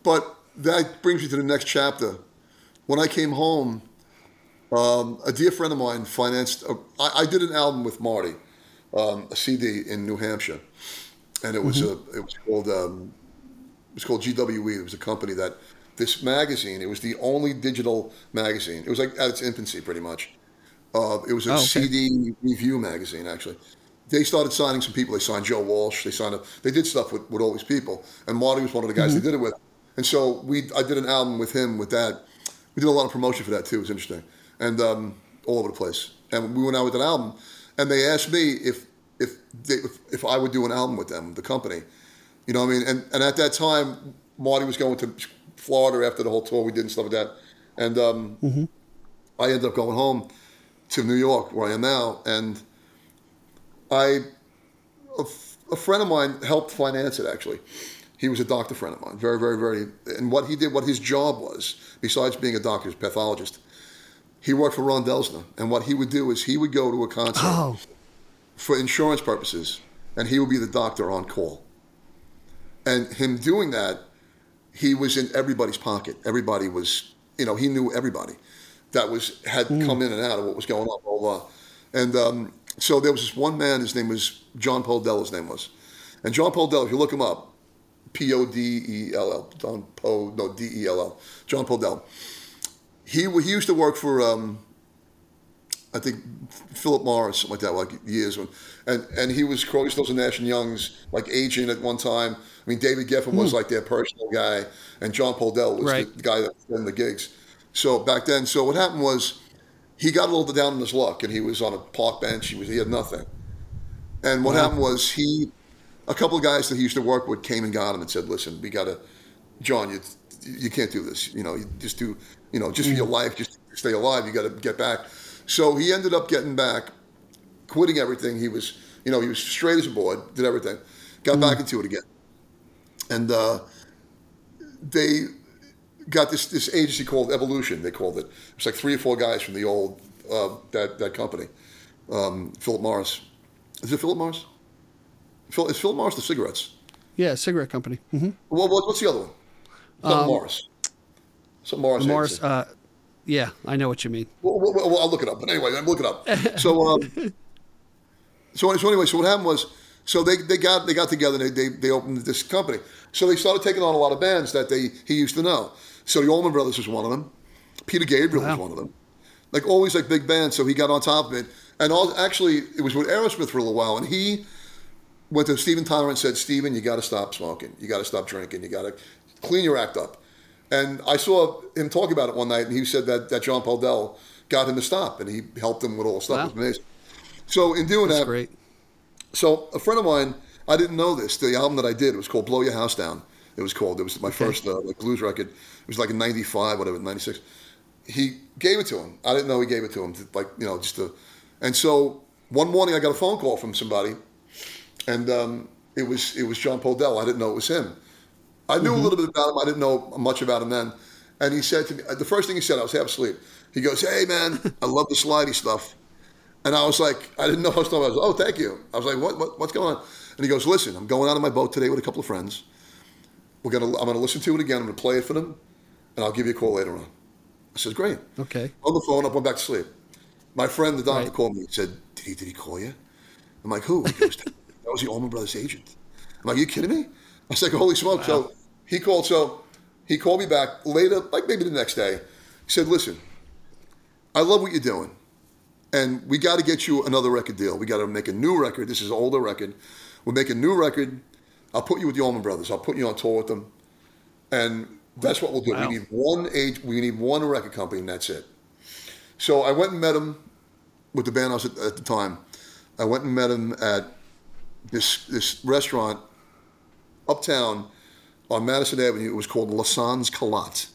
But that brings me to the next chapter. When I came home, a dear friend of mine financed. I did an album with Marty, a CD in New Hampshire, and it was called GWE. It was a company that this magazine. It was the only digital magazine. It was like at its infancy, pretty much. It was a CD review magazine, actually. They started signing some people. They signed Joe Walsh. They did stuff with all these people, and Marty was one of the guys they did it with. And so I did an album with him with that. We did a lot of promotion for that too. It was interesting, and all over the place. And we went out with an album, and they asked me if I would do an album with them, the company. You know what I mean? And at that time, Marty was going to Florida after the whole tour we did and stuff like that. And I ended up going home to New York, where I am now, and a friend of mine helped finance it, actually. He was a doctor friend of mine, very, very, very. And what he did, what his job was, besides being a doctor, he was a pathologist. He worked for Ron Delsner, and what he would do is he would go to a concert for insurance purposes, and he would be the doctor on call. And him doing that, he was in everybody's pocket. Everybody was, you know, he knew everybody that was had come in and out of what was going on, blah, blah. And so there was this one man. His name was John Podell. His name was, and John Podell. If you look him up. P-O-D-E-L-L, D-E-L-L, John Podell. He used to work for, I think, Philip Morris, something like that, like years. And he was Crosby, Stills, and Nash and Young's, like, agent at one time. I mean, David Geffen was, like, their personal guy, and John Podell was the guy that was in the gigs. So back then, so what happened was he got a little down on his luck, and he was on a park bench. He had nothing. And what happened was a couple of guys that he used to work with came and got him and said, "Listen, we gotta, John. You can't do this. You know, you just do. You know, just for your life, just stay alive. You got to get back." So he ended up getting back, quitting everything. He was straight as a board, did everything, got back into it again, and they got this agency called Evolution. They called it. It was like 3 or 4 guys from the old that company, Philip Morris. Is it Philip Morris? Is Phil Morris the cigarettes? Yeah, cigarette company. Well, what's the other one? Morris. Morris. Yeah, I know what you mean. Well, I'll look it up. But anyway, I'll look it up. So what happened was, so they got together. And they opened this company. So they started taking on a lot of bands that he used to know. So the Allman Brothers was one of them. Peter Gabriel was one of them. Like always, like big bands. So he got on top of it. And actually, it was with Aerosmith for a little while, and he went to Steven Tyler and said, "Steven, you got to stop smoking. You got to stop drinking. You got to clean your act up." And I saw him talk about it one night, and he said that John Podell got him to stop, and he helped him with all the stuff. Wow. It was amazing. So in doing that, great. So a friend of mine, I didn't know this. The album that I did, it was called "Blow Your House Down." It was my first blues record. It was like in '95, whatever, '96. He gave it to him. I didn't know he gave it to him. And so one morning I got a phone call from somebody. And it was John Podell. I didn't know it was him. I knew a little bit about him. I didn't know much about him then. And he said to me, the first thing he said, I was half asleep. He goes, "Hey, man, I love the slidey stuff." And I was like, I didn't know what I was talking about. I was like, "Oh, thank you." I was like, what's going on? And he goes, "Listen, I'm going out on my boat today with a couple of friends. I'm going to listen to it again. I'm going to play it for them. And I'll give you a call later on." I said, "Great." Okay. On the phone, I went back to sleep. My friend, the doctor, called me and said, did he call you? I'm like, who? He goes, that was the Allman Brothers agent. I'm like, are you kidding me? I was like, holy smokes. Wow. So he called me back later, like maybe the next day. He said, listen, I love what you're doing. And we got to get you another record deal. We got to make a new record. This is an older record. We'll make a new record. I'll put you with the Allman Brothers. I'll put you on tour with them. And that's what we'll do. Wow. We need one record company, and that's it. So I went and met him with the band I was at the time. I went and met him at this restaurant uptown on Madison Avenue. It was called La Sans Culottes.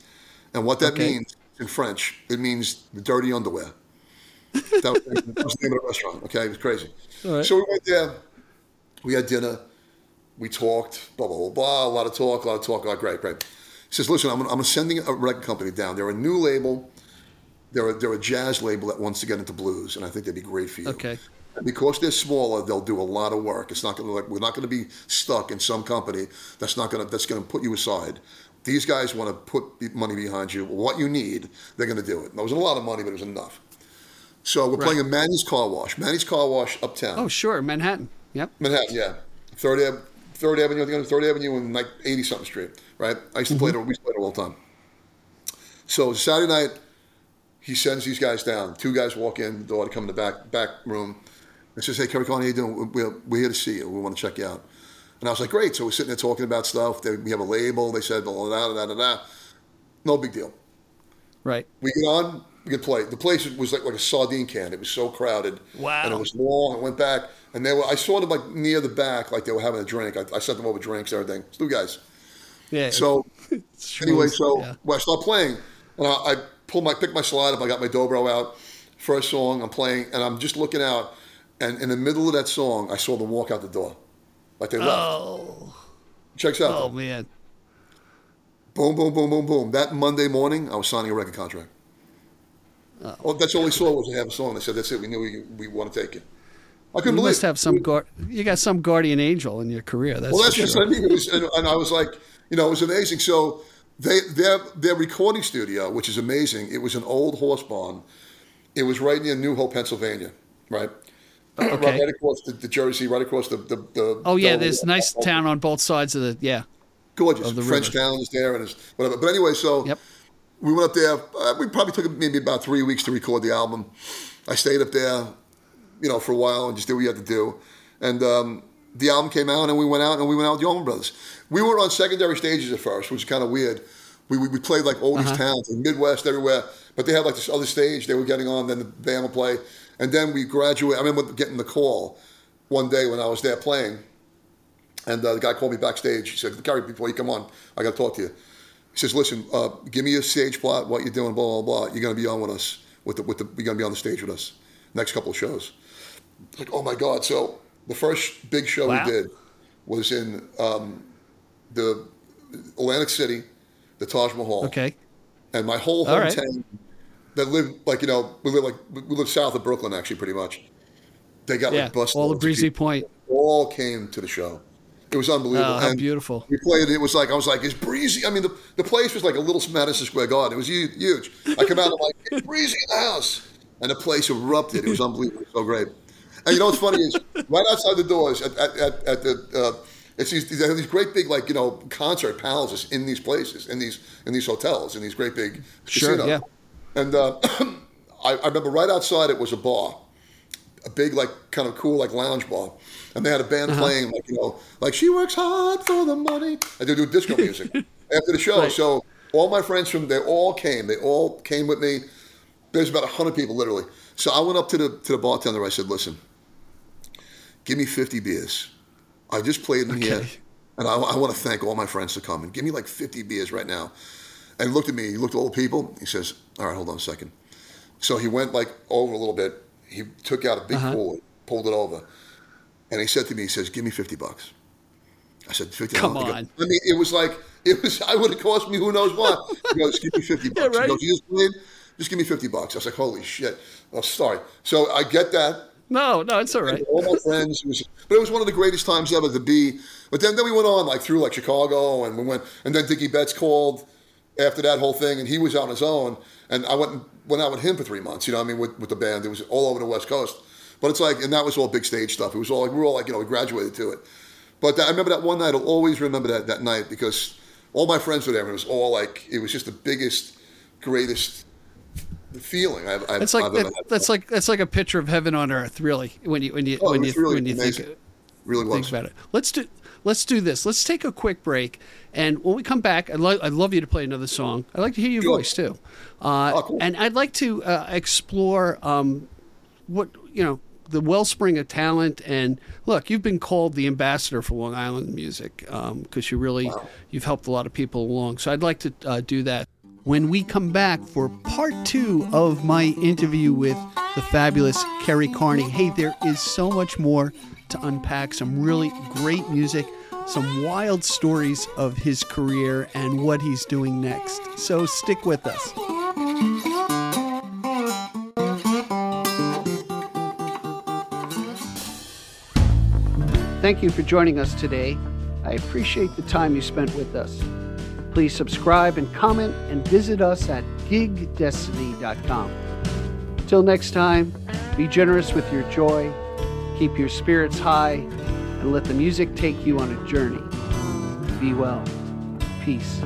And what that means in French, it means the dirty underwear. That was the name of the restaurant. Okay, it was crazy. Right. So we went there. We had dinner. We talked, blah, blah, blah, blah. A lot of talk. Oh, great. He says, listen, I'm sending a record company down. They're a new label. They're a jazz label that wants to get into blues, and I think they'd be great for you. Okay. And because they're smaller, they'll do a lot of work. It's not going to like we're not going to be stuck in some company that's going to put you aside. These guys want to put money behind you. What you need, they're going to do it. And that wasn't a lot of money, but it was enough. So we're playing at Manny's Car Wash. Manny's Car Wash uptown. Oh, sure. Manhattan. Yep. Manhattan, yeah. 3rd Avenue, I think, on 3rd Avenue and like 80-something Street, right? I used to play there. We used to play there all the time. So Saturday night, he sends these guys down. Two guys walk in. The daughter come in the back room. And says, hey, Kerry Kearney, how you doing? We're here to see you. We want to check you out. And I was like, great. So we're sitting there talking about stuff. We have a label. They said, da-da-da-da-da. No big deal. Right. We get on. We could play. The place was like a sardine can. It was so crowded. Wow. And it was long. I went back. And I saw them like near the back, like they were having a drink. I sent them over drinks and everything. It's new guys. Yeah. So anyway, I start playing. And I pick my slide up. I got my dobro out. First song I'm playing. And I'm just looking out. And in the middle of that song, I saw them walk out the door. Like they left. Oh. Checks out. Oh, man. Boom, boom, boom, boom, boom. That Monday morning, I was signing a record contract. Oh, that's all we saw was they have a song. They said, that's it. We knew we want to take it. I couldn't believe it. You got some guardian angel in your career. That's just what I mean. And I was like, it was amazing. So their recording studio, which is amazing, it was an old horse barn. It was right near New Hope, Pennsylvania, right? Okay. Right across the Jersey, right across the oh, yeah, there's a nice town on both sides of the, yeah. Gorgeous. The French town is there and it's whatever. But anyway, so... Yep. We went up there. We probably took maybe about 3 weeks to record the album. I stayed up there, for a while and just did what you had to do. And the album came out, and we went out with the Allman Brothers. We were on secondary stages at first, which is kind of weird. We played like all these towns in the Midwest, everywhere. But they had like this other stage they were getting on, then the band would play. And then we graduated. I remember getting the call one day when I was there playing. And the guy called me backstage. He said, Kerry, before you come on, I got to talk to you. He says, "Listen, give me a stage plot. What you're doing, blah blah blah. You're going to be on with us. You're going to be on the stage with us next couple of shows." Like, oh my God! So the first big show we did was in the Atlantic City, the Taj Mahal. Okay. And my whole hometown that lived like we lived south of Brooklyn actually pretty much. They got like busted. All the Breezy Point. All came to the show. It was unbelievable. Oh, how and beautiful. We played. It was like, I was like, it's breezy. I mean, the place was like a little Madison Square Garden. It was huge. I come out and I'm like, it's breezy in the house. And the place erupted. It was unbelievable. It was so great. And what's funny is right outside the doors at the, they have these great big, concert palaces in these places, in these hotels, in these great big casinos. Yeah. And I remember right outside it was a bar. A big, kind of cool, lounge bar. And they had a band playing, she works hard for the money. And they do disco music after the show. Right. So all my friends they all came with me. There's about 100 people, literally. So I went up to the bartender. I said, listen, give me 50 beers. I just played in here. And I want to thank all my friends for coming. Give me 50 beers right now. And he looked at me. He looked at all the people. He says, all right, hold on a second. So he went over a little bit. He took out a big cooler, pulled it over, and he said to me, he says, give me $50. I said, $50? Come on. Goes, I would have cost me who knows what. He goes, give me $50. Yeah, right? He goes, just give me $50. I was like, holy shit. I'm sorry. So I get that. No, it's all right. All my friends. But it was one of the greatest times ever to be. But then we went on through Chicago, and we went, and then Dickie Betts called. after that whole thing, and he was on his own, and I went out with him for 3 months, you know what I mean, with the band. It was all over the West Coast. But it's like, and that was all big stage stuff. It was all like, we were all like, you know, we graduated to it. But I remember that one night, I'll always remember that night, because all my friends were there, and it was all like, it was just the biggest, greatest feeling I've it's like I've ever had. That's like a picture of heaven on earth, really, when you think about it. Let's do this. Let's take a quick break, and when we come back, I'd love you to play another song. I'd like to hear your voice too, cool. And I'd like to explore what you know, the wellspring of talent. And look, you've been called the ambassador for Long Island music because you really you've helped a lot of people along. So I'd like to do that when we come back for part two of my interview with the fabulous Kerry Kearney. Hey, there is so much more to unpack, some really great music, some wild stories of his career and what he's doing next. So stick with us. Thank you for joining us today. I appreciate the time you spent with us. Please subscribe and comment and visit us at gigdestiny.com. Till next time, be generous with your joy. Keep your spirits high, and let the music take you on a journey. Be well. Peace.